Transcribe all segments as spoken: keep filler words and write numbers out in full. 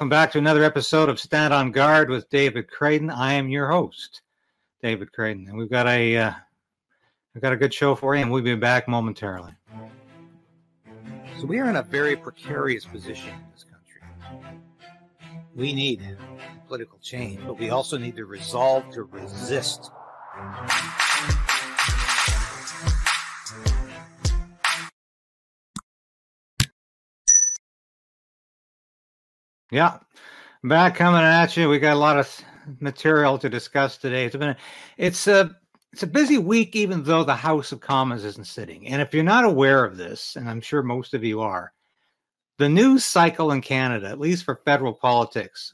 welcome back to another episode of Stand on Guard with David Krayden. I am your host, David Krayden, and we've got a uh, we've got a good show for you, and we'll be back momentarily. So we are in a very precarious position in this country. We need political change, but we also need to resolve to resist. Yeah, back coming at you. We got a lot of material to discuss today. It's been a, it's a it's a busy week, even though the House of Commons isn't sitting. And if you're not aware of this, and I'm sure most of you are, the news cycle in Canada, at least for federal politics,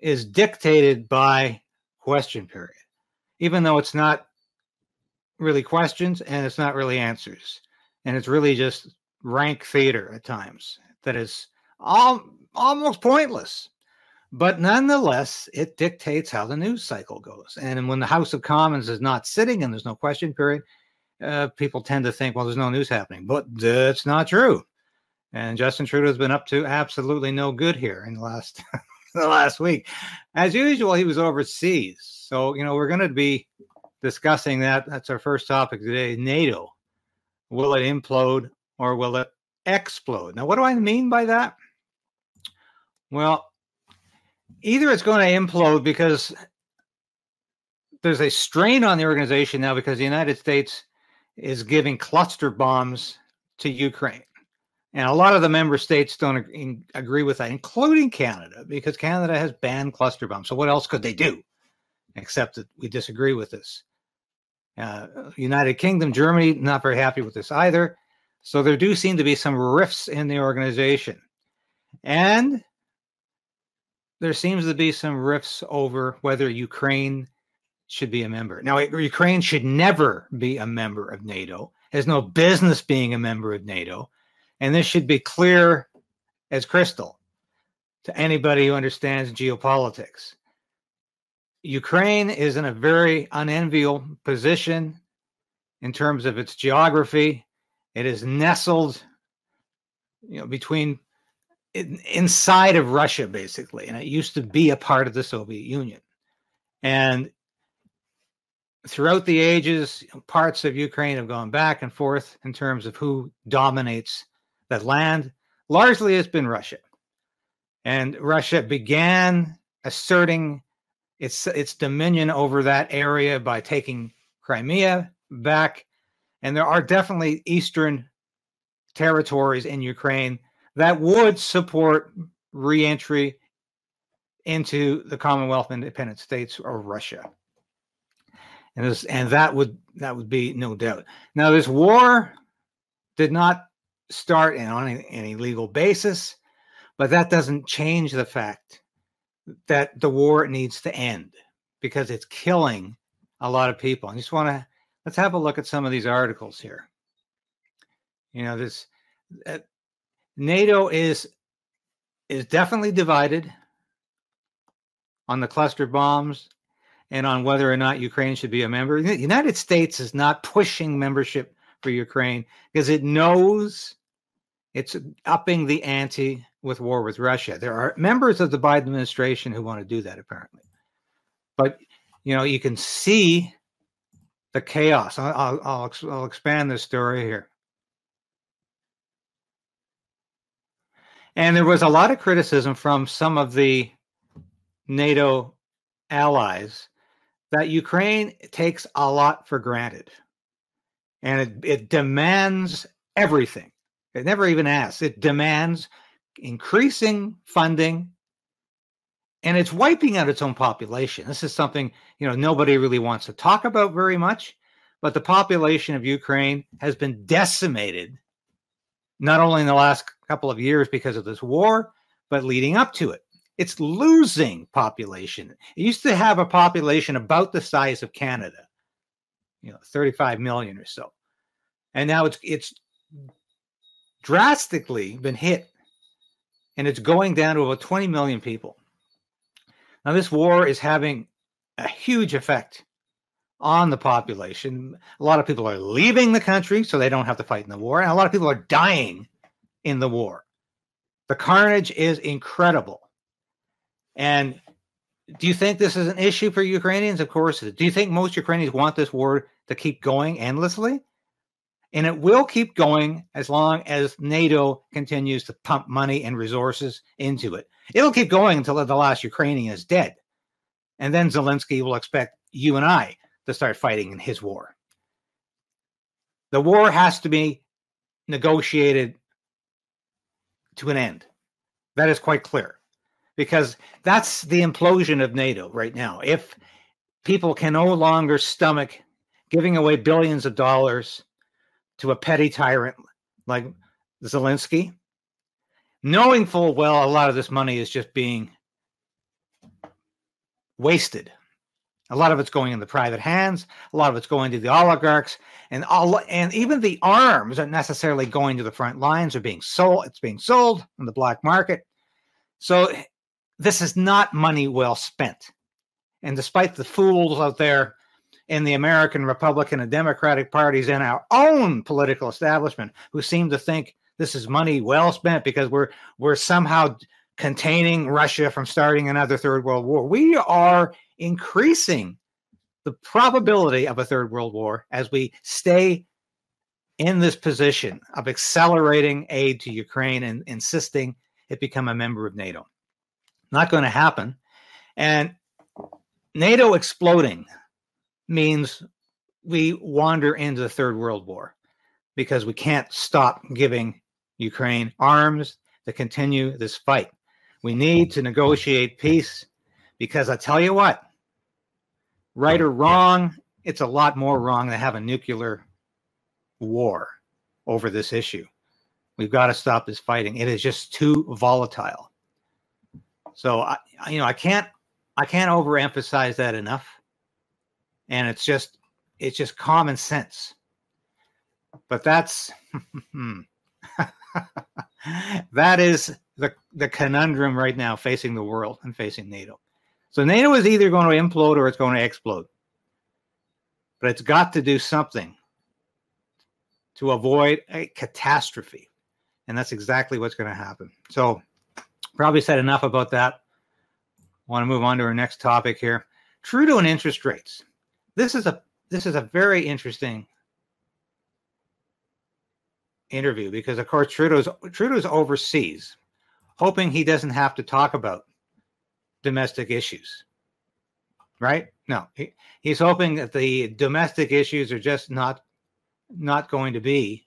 is dictated by question period, even though it's not really questions and it's not really answers, and it's really just rank theater at times that is all. Almost pointless, but nonetheless, it dictates how the news cycle goes. And when the House of Commons is not sitting and there's no question period, uh, people tend to think, well, there's no news happening, but that's not true. And Justin Trudeau has been up to absolutely no good here in the last, the last week. As usual, he was overseas. So, you know, we're going to be discussing that. That's our first topic today. NATO. Will it implode or will it explode? Now, what do I mean by that? Well, either it's going to implode because there's a strain on the organization now because the United States is giving cluster bombs to Ukraine. And a lot of the member states don't agree with that, including Canada, because Canada has banned cluster bombs. So what else could they do except that we disagree with this? Uh, United Kingdom, Germany, not very happy with this either. So there do seem to be some rifts in the organization. And there seems to be some rifts over whether Ukraine should be a member. Now, Ukraine should never be a member of NATO. It has no business being a member of NATO. And this should be clear as crystal to anybody who understands geopolitics. Ukraine is in a very unenviable position in terms of its geography. It is nestled, you know, between inside of Russia, basically, and it used to be a part of the Soviet Union. And throughout the ages, parts of Ukraine have gone back and forth in terms of who dominates that land. Largely, it's been Russia. And Russia began asserting its, its dominion over that area by taking Crimea back. And there are definitely eastern territories in Ukraine that would support re-entry into the Commonwealth of Independent States or Russia. And, this, and that would that would be no doubt. Now, this war did not start in, on any, any legal basis, but that doesn't change the fact that the war needs to end because it's killing a lot of people. I just want to, let's have a look at some of these articles here. You know, this... Uh, NATO is is definitely divided on the cluster bombs and on whether or not Ukraine should be a member. The United States is not pushing membership for Ukraine because it knows it's upping the ante with war with Russia. There are members of the Biden administration who want to do that, apparently. But, you know, you can see the chaos. I'll, I'll, I'll, I'll expand this story here. And there was a lot of criticism from some of the NATO allies that Ukraine takes a lot for granted. And it, it demands everything. It never even asks. It demands increasing funding. And it's wiping out its own population. This is something, you know, nobody really wants to talk about very much. But the population of Ukraine has been decimated, not only in the last couple of years because of this war, but leading up to it. It's losing population. It used to have a population about the size of Canada, you know, thirty-five million or so. And now it's it's drastically been hit, and it's going down to about twenty million people. Now, this war is having a huge effect on the population. A lot of people are leaving the country so they don't have to fight in the war, and a lot of people are dying in the war. The carnage is incredible. And do you think this is an issue for Ukrainians? Of course it is. Do you think most Ukrainians want this war to keep going endlessly? And it will keep going as long as NATO continues to pump money and resources into it. It'll keep going until the last Ukrainian is dead. And then Zelensky will expect you and I to start fighting in his war. The war has to be negotiated to an end. That is quite clear, because that's the implosion of NATO right now. If people can no longer stomach giving away billions of dollars to a petty tyrant like Zelensky, knowing full well a lot of this money is just being wasted. A lot of it's going in the private hands. A lot of it's going to the oligarchs, and all, and even the arms aren't necessarily going to the front lines. Are being sold. It's being sold on the black market. So this is not money well spent. And despite the fools out there in the American Republican and Democratic parties and our own political establishment who seem to think this is money well spent because we're we're somehow containing Russia from starting another third world war, we are increasing the probability of a third world war as we stay in this position of accelerating aid to Ukraine and insisting it become a member of NATO. Not going to happen. And NATO exploding means we wander into the third world war because we can't stop giving Ukraine arms to continue this fight. We need to negotiate peace, because I tell you what, right or wrong, it's a lot more wrong to have a nuclear war over this issue. We've got to stop this fighting. It is just too volatile. So I, you know, I can't, I can't overemphasize that enough. And it's just, it's just common sense. But that's, that is the the conundrum right now facing the world and facing NATO. So NATO is either going to implode or it's going to explode. But it's got to do something to avoid a catastrophe. And that's exactly what's going to happen. So probably said enough about that. I want to move on to our next topic here. Trudeau and interest rates. This is a this is a very interesting interview because, of course, Trudeau's Trudeau's overseas, hoping he doesn't have to talk about domestic issues, right? No, he, he's hoping that the domestic issues are just not not going to be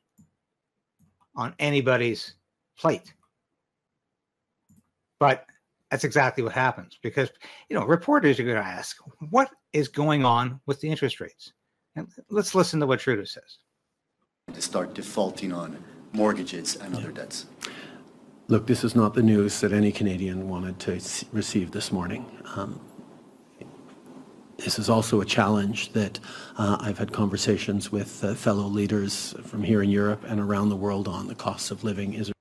on anybody's plate. But that's exactly what happens, because, you know, reporters are going to ask, what is going on with the interest rates? And let's listen to what Trudeau says. To start defaulting on mortgages and other debts. Look, this is not the news that any Canadian wanted to receive this morning. Um, this is also a challenge that uh, I've had conversations with uh, fellow leaders from here in Europe and around the world on. The cost of living is...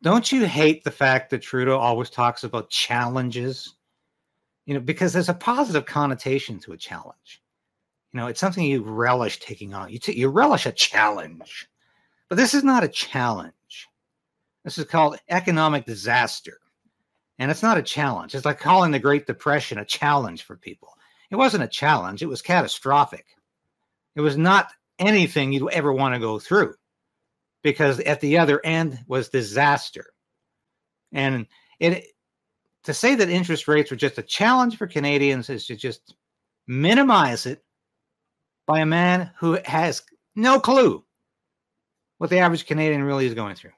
Don't you hate the fact that Trudeau always talks about challenges? You know, because there's a positive connotation to a challenge. You know, it's something you relish taking on. You, t- you relish a challenge. But this is not a challenge. This is called economic disaster. And it's not a challenge. It's like calling the Great Depression a challenge for people. It wasn't a challenge. It was catastrophic. It was not anything you'd ever want to go through, because at the other end was disaster. And it, to say that interest rates were just a challenge for Canadians is to just minimize it by a man who has no clue what the average Canadian really is going through.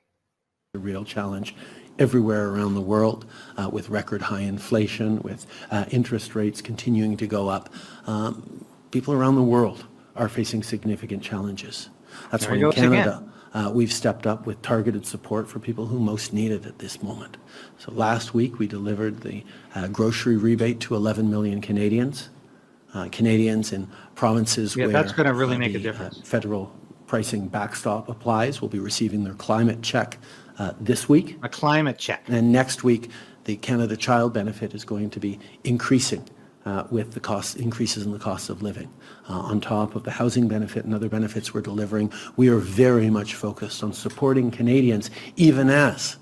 A real challenge everywhere around the world, uh, with record high inflation, with uh, interest rates continuing to go up. Um, people around the world are facing significant challenges. That's why in Canada uh, we've stepped up with targeted support for people who most need it at this moment. So last week we delivered the uh, grocery rebate to eleven million Canadians, uh, Canadians in provinces yeah, where that's going to really make the, a difference. Uh, federal pricing backstop applies will be receiving their climate check. Uh, this week, a climate check. And next week, the Canada Child Benefit is going to be increasing uh, with the cost increases in the cost of living. Uh, on top of the housing benefit and other benefits we're delivering, we are very much focused on supporting Canadians, even as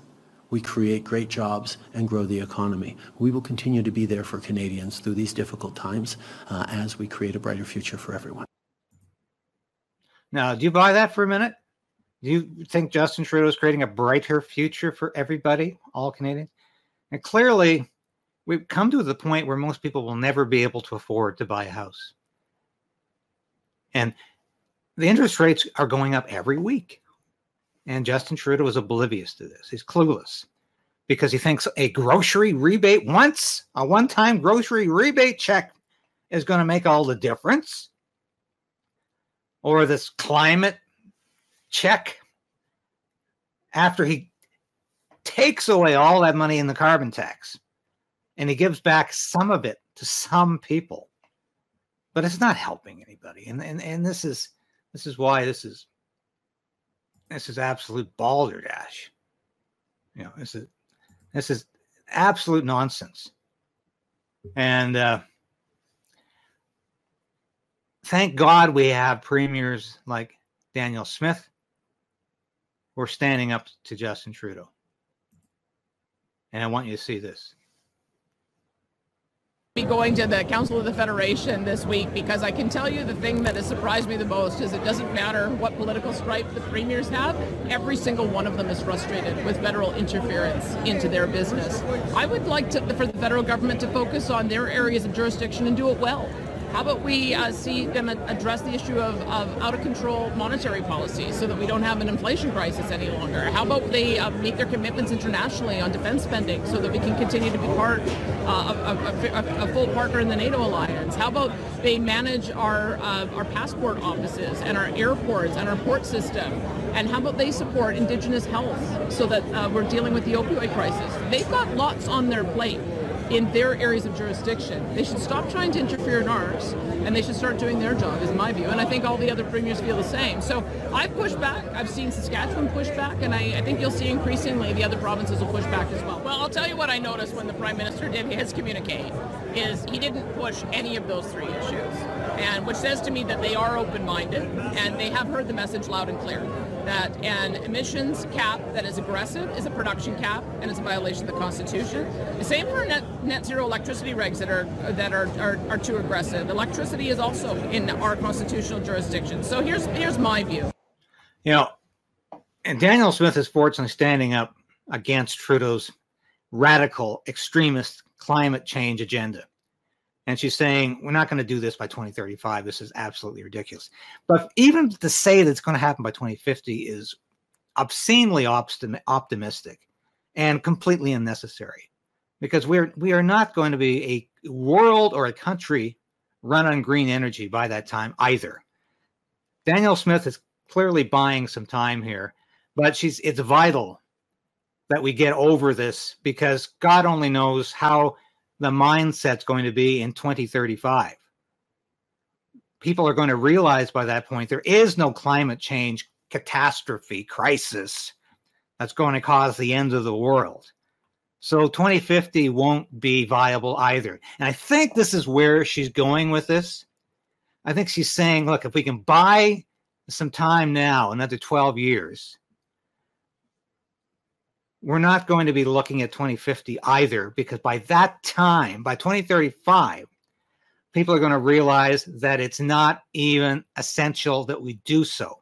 we create great jobs and grow the economy. We will continue to be there for Canadians through these difficult times uh, as we create a brighter future for everyone. Now, do you buy that for a minute? Do you think Justin Trudeau is creating a brighter future for everybody, all Canadians? And clearly, we've come to the point where most people will never be able to afford to buy a house. And the interest rates are going up every week. And Justin Trudeau is oblivious to this. He's clueless because he thinks a grocery rebate once, a one-time grocery rebate check is going to make all the difference. Or this climate check after he takes away all that money in the carbon tax and he gives back some of it to some people. But it's not helping anybody. And, and, and this is this is why this is This is absolute balderdash. You know, this is this is absolute nonsense. And uh, thank God we have premiers like Danielle Smith who are standing up to Justin Trudeau. And I want you to see this. I'll be going to the Council of the Federation this week because I can tell you the thing that has surprised me the most is it doesn't matter what political stripe the premiers have, every single one of them is frustrated with federal interference into their business. I would like to, for the federal government to focus on their areas of jurisdiction and do it well. How about we uh, see them address the issue of, of out-of-control monetary policy so that we don't have an inflation crisis any longer? How about they uh, meet their commitments internationally on defense spending so that we can continue to be part uh, of, of, of a full partner in the NATO alliance? How about they manage our, uh, our passport offices and our airports and our port system? And how about they support Indigenous health so that uh, we're dealing with the opioid crisis? They've got lots on their plate in their areas of jurisdiction. They should stop trying to interfere in ours, and they should start doing their job, is my view. And I think all the other premiers feel the same. So I've pushed back. I've seen Saskatchewan push back, and I, I think you'll see increasingly the other provinces will push back as well. Well, I'll tell you what I noticed when the Prime Minister did his communique, is he didn't push any of those three issues, and which says to me that they are open-minded, and they have heard the message loud and clear. That an emissions cap that is aggressive is a production cap and it's a violation of the Constitution. The same for net, net zero electricity regs that are that are, are, are too aggressive. Electricity is also in our constitutional jurisdiction. So here's here's my view. You know, and Danielle Smith is fortunately standing up against Trudeau's radical extremist climate change agenda. And she's saying, we're not going to do this by twenty thirty-five. This is absolutely ridiculous. But even to say that it's going to happen by twenty fifty is obscenely optim- optimistic and completely unnecessary. Because we're, we are not going to be a world or a country run on green energy by that time either. Danielle Smith is clearly buying some time here. But she's it's vital that we get over this because God only knows how the mindset's going to be in twenty thirty-five. People are going to realize by that point there is no climate change catastrophe crisis that's going to cause the end of the world. So twenty fifty won't be viable either. And I think this is where she's going with this. I think she's saying, look, if we can buy some time now, another twelve years, we're not going to be looking at twenty fifty either, because by that time, by twenty thirty-five, people are going to realize that it's not even essential that we do so,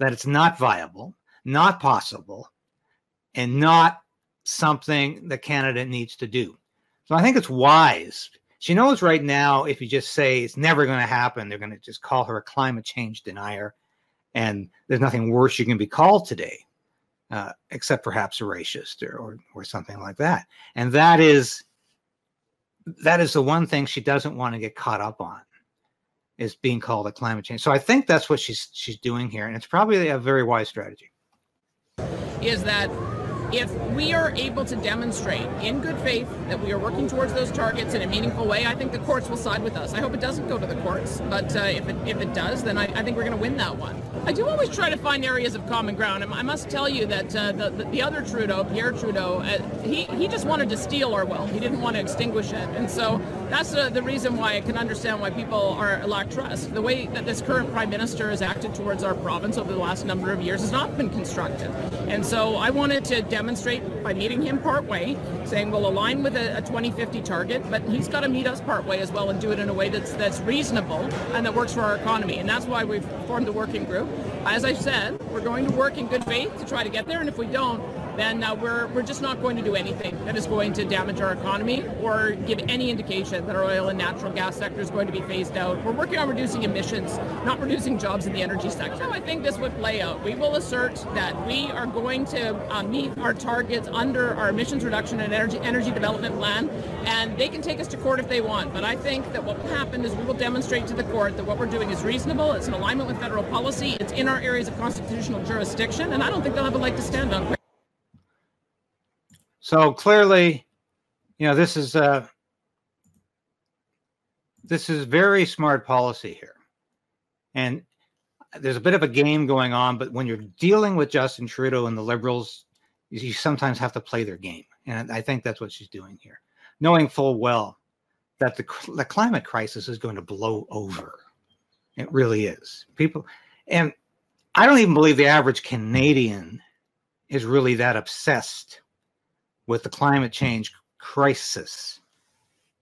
that it's not viable, not possible, and not something that Canada needs to do. So I think it's wise. She knows right now, if you just say it's never going to happen, they're going to just call her a climate change denier, and there's nothing worse you can be called today. Uh, except perhaps a racist or, or or something like that. And that is that is the one thing she doesn't want to get caught up on, is being called a climate change. So I think that's what she's she's doing here, and it's probably a very wise strategy. Is that if we are able to demonstrate in good faith that we are working towards those targets in a meaningful way, I think the courts will side with us. I hope it doesn't go to the courts, but uh, if, it, if it does, then I, I think we're going to win that one. I do always try to find areas of common ground. I must tell you that uh, the, the other Trudeau, Pierre Trudeau, uh, he, he just wanted to steal our wealth. He didn't want to extinguish it. And so that's uh, the reason why I can understand why people are lack trust. The way that this current Prime Minister has acted towards our province over the last number of years has not been constructive. And so I wanted to demonstrate by meeting him partway, saying we'll align with a, a twenty fifty target, but he's got to meet us partway as well and do it in a way that's, that's reasonable and that works for our economy. And that's why we've formed the working group. As I said, we're going to work in good faith to try to get there, and if we don't, then uh, we're, we're just not going to do anything that is going to damage our economy or give any indication that our oil and natural gas sector is going to be phased out. We're working on reducing emissions, not reducing jobs in the energy sector. So I think this would play out. We will assert that we are going to uh, meet our targets under our emissions reduction and energy, energy development plan, and they can take us to court if they want. But I think that what will happen is we will demonstrate to the court that what we're doing is reasonable, it's in alignment with federal policy, it's in our areas of constitutional jurisdiction, and I don't think they'll have a leg to stand on. So clearly, you know, this is uh, this is very smart policy here. And there's a bit of a game going on, but when you're dealing with Justin Trudeau and the Liberals, you sometimes have to play their game. And I think that's what she's doing here, knowing full well that the, the climate crisis is going to blow over. It really is. People, and I don't even believe the average Canadian is really that obsessed with the climate change crisis.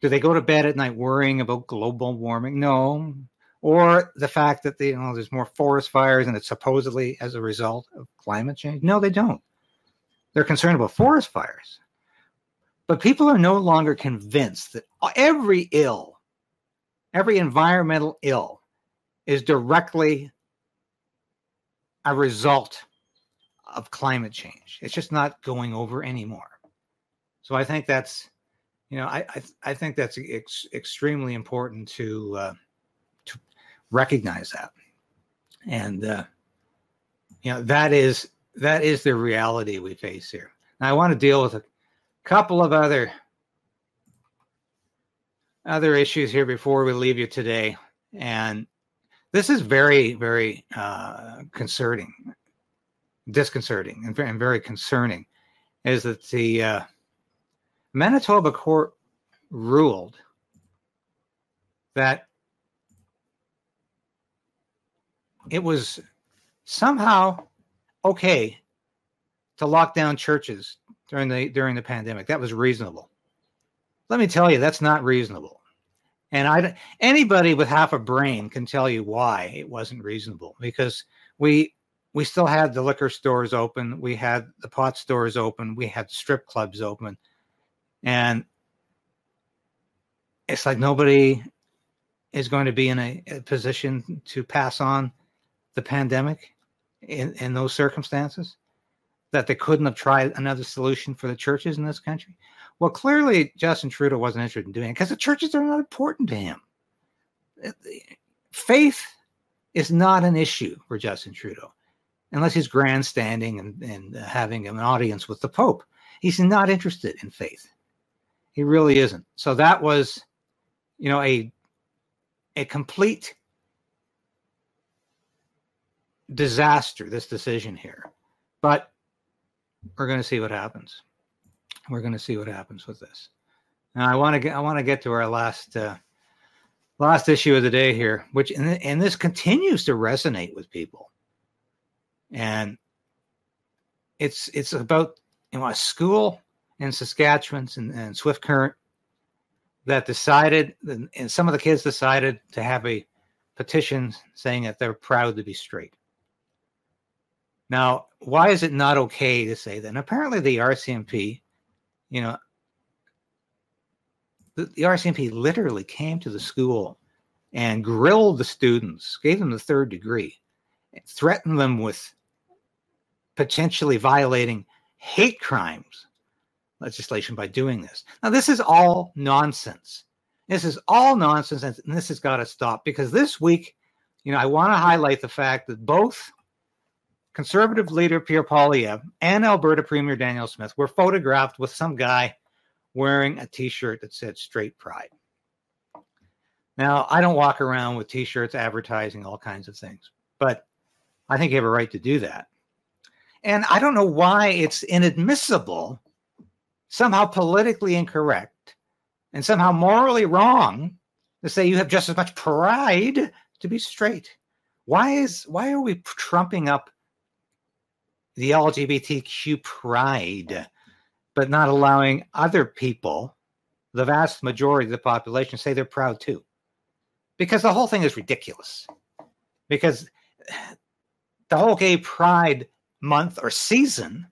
Do they go to bed at night worrying about global warming? No. Or the fact that they, you know, there's more forest fires and it's supposedly as a result of climate change? No, they don't. They're concerned about forest fires. But people are no longer convinced that every ill, every environmental ill is directly a result of climate change. It's just not going over anymore. So I think that's, you know, I I, I think that's ex extremely important to uh, to recognize that, and uh, you know that is that is the reality we face here. Now I want to deal with a couple of other other issues here before we leave you today, and this is very very uh, concerning, disconcerting, and very, and very concerning, is that the uh, Manitoba court ruled that it was somehow okay to lock down churches during the during the pandemic. That was reasonable. Let me tell you, that's not reasonable. And I, anybody with half a brain can tell you why it wasn't reasonable, because we we still had the liquor stores open, we had the pot stores open, we had strip clubs open. And it's like nobody is going to be in a, a position to pass on the pandemic in, in those circumstances, that they couldn't have tried another solution for the churches in this country. Well, clearly Justin Trudeau wasn't interested in doing it, because the churches are not important to him. Faith is not an issue for Justin Trudeau, unless he's grandstanding and, and having an audience with the Pope. He's not interested in faith. He really isn't. So that was, you know, a a complete disaster, this decision here. But we're going to see what happens. We're going to see what happens with this. Now, I want to get I want to get to our last uh, last issue of the day here, which and, and this continues to resonate with people. And it's it's about, you know, a school in Saskatchewan and, and Swift Current that decided, and some of the kids decided to have a petition saying that they're proud to be straight. Now, why is it not okay to say that? And apparently the R C M P, you know, the, the R C M P literally came to the school and grilled the students, gave them the third degree, threatened them with potentially violating hate crimes legislation by doing this. Now, this is all nonsense. This is all nonsense, and this has got to stop, because this week, you know, I want to highlight the fact that both Conservative leader Pierre Poilievre and Alberta Premier Danielle Smith were photographed with some guy wearing a T-shirt that said Straight Pride. Now, I don't walk around with T-shirts advertising all kinds of things, but I think you have a right to do that. And I don't know why it's inadmissible, somehow politically incorrect, and somehow morally wrong to say you have just as much pride to be straight. Why is why are we trumping up the L G B T Q pride, but not allowing other people, the vast majority of the population, say they're proud too? Because the whole thing is ridiculous. Because the whole gay pride month or season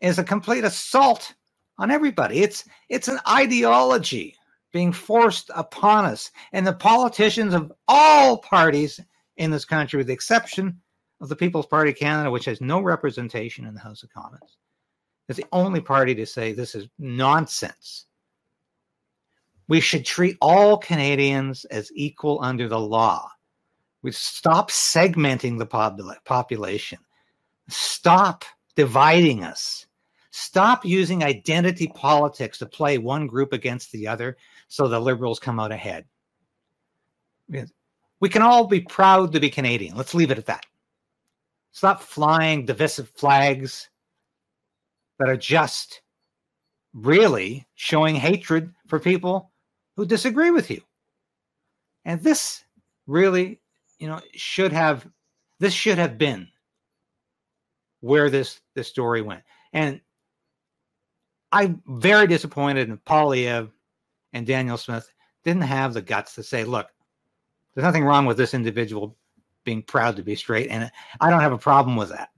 is a complete assault on everybody. It's it's an ideology being forced upon us. And the politicians of all parties in this country, with the exception of the People's Party of Canada, which has no representation in the House of Commons, is the only party to say this is nonsense. We should treat all Canadians as equal under the law. We stop segmenting the popula- population. Stop dividing us. Stop using identity politics to play one group against the other so the Liberals come out ahead. We can all be proud to be Canadian. Let's leave it at that. Stop flying divisive flags that are just really showing hatred for people who disagree with you. And this really, you know, should have, this should have been where this, this story went. And I'm very disappointed in Poilievre and Danielle Smith didn't have the guts to say, look, there's nothing wrong with this individual being proud to be straight. And I don't have a problem with that,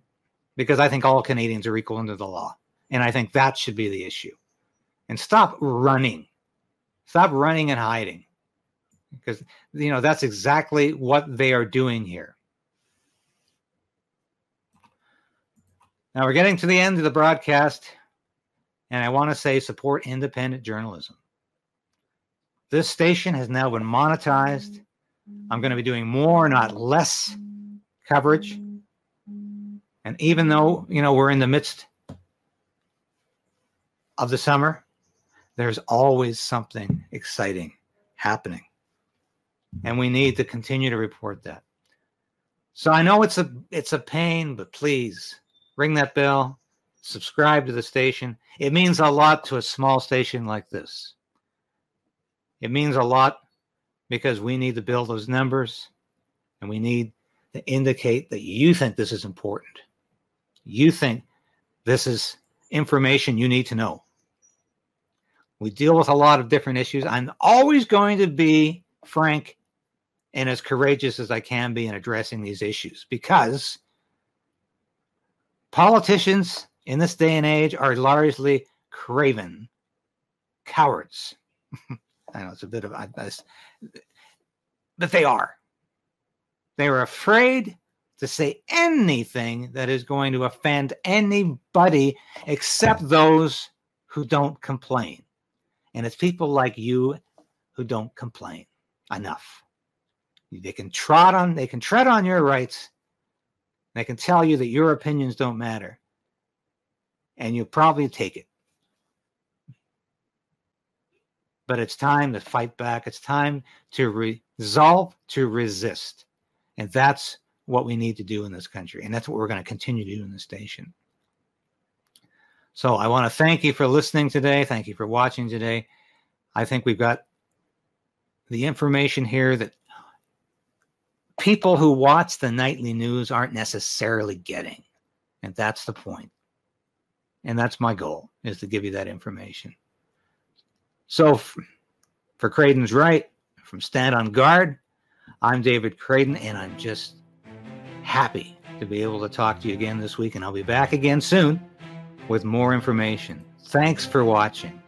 because I think all Canadians are equal under the law. And I think that should be the issue. And stop running. Stop running and hiding. Because, you know, that's exactly what they are doing here. Now we're getting to the end of the broadcast. And I want to say, support independent journalism. This station has now been monetized. I'm going to be doing more, not less, coverage. And even though, you know, we're in the midst of the summer, there's always something exciting happening. And we need to continue to report that. So I know it's a it's a pain, but please ring that bell, subscribe to the station. It means a lot to a small station like this. It means a lot because we need to build those numbers, and we need to indicate that you think this is important. You think this is information you need to know. We deal with a lot of different issues. I'm always going to be frank and as courageous as I can be in addressing these issues, because politicians in this day and age are largely craven cowards. I know it's a bit of, I, I, but they are. They are afraid to say anything that is going to offend anybody except those who don't complain. And it's people like you who don't complain enough. They can trot on, they can tread on your rights. They can tell you that your opinions don't matter. And you'll probably take it. But it's time to fight back. It's time to re- resolve to resist. And that's what we need to do in this country. And that's what we're going to continue to do in this station. So I want to thank you for listening today. Thank you for watching today. I think we've got the information here that people who watch the nightly news aren't necessarily getting. And that's the point. And that's my goal, is to give you that information. So for Krayden's Right, from Stand on Guard, I'm David Krayden, and I'm just happy to be able to talk to you again this week, and I'll be back again soon with more information. Thanks for watching.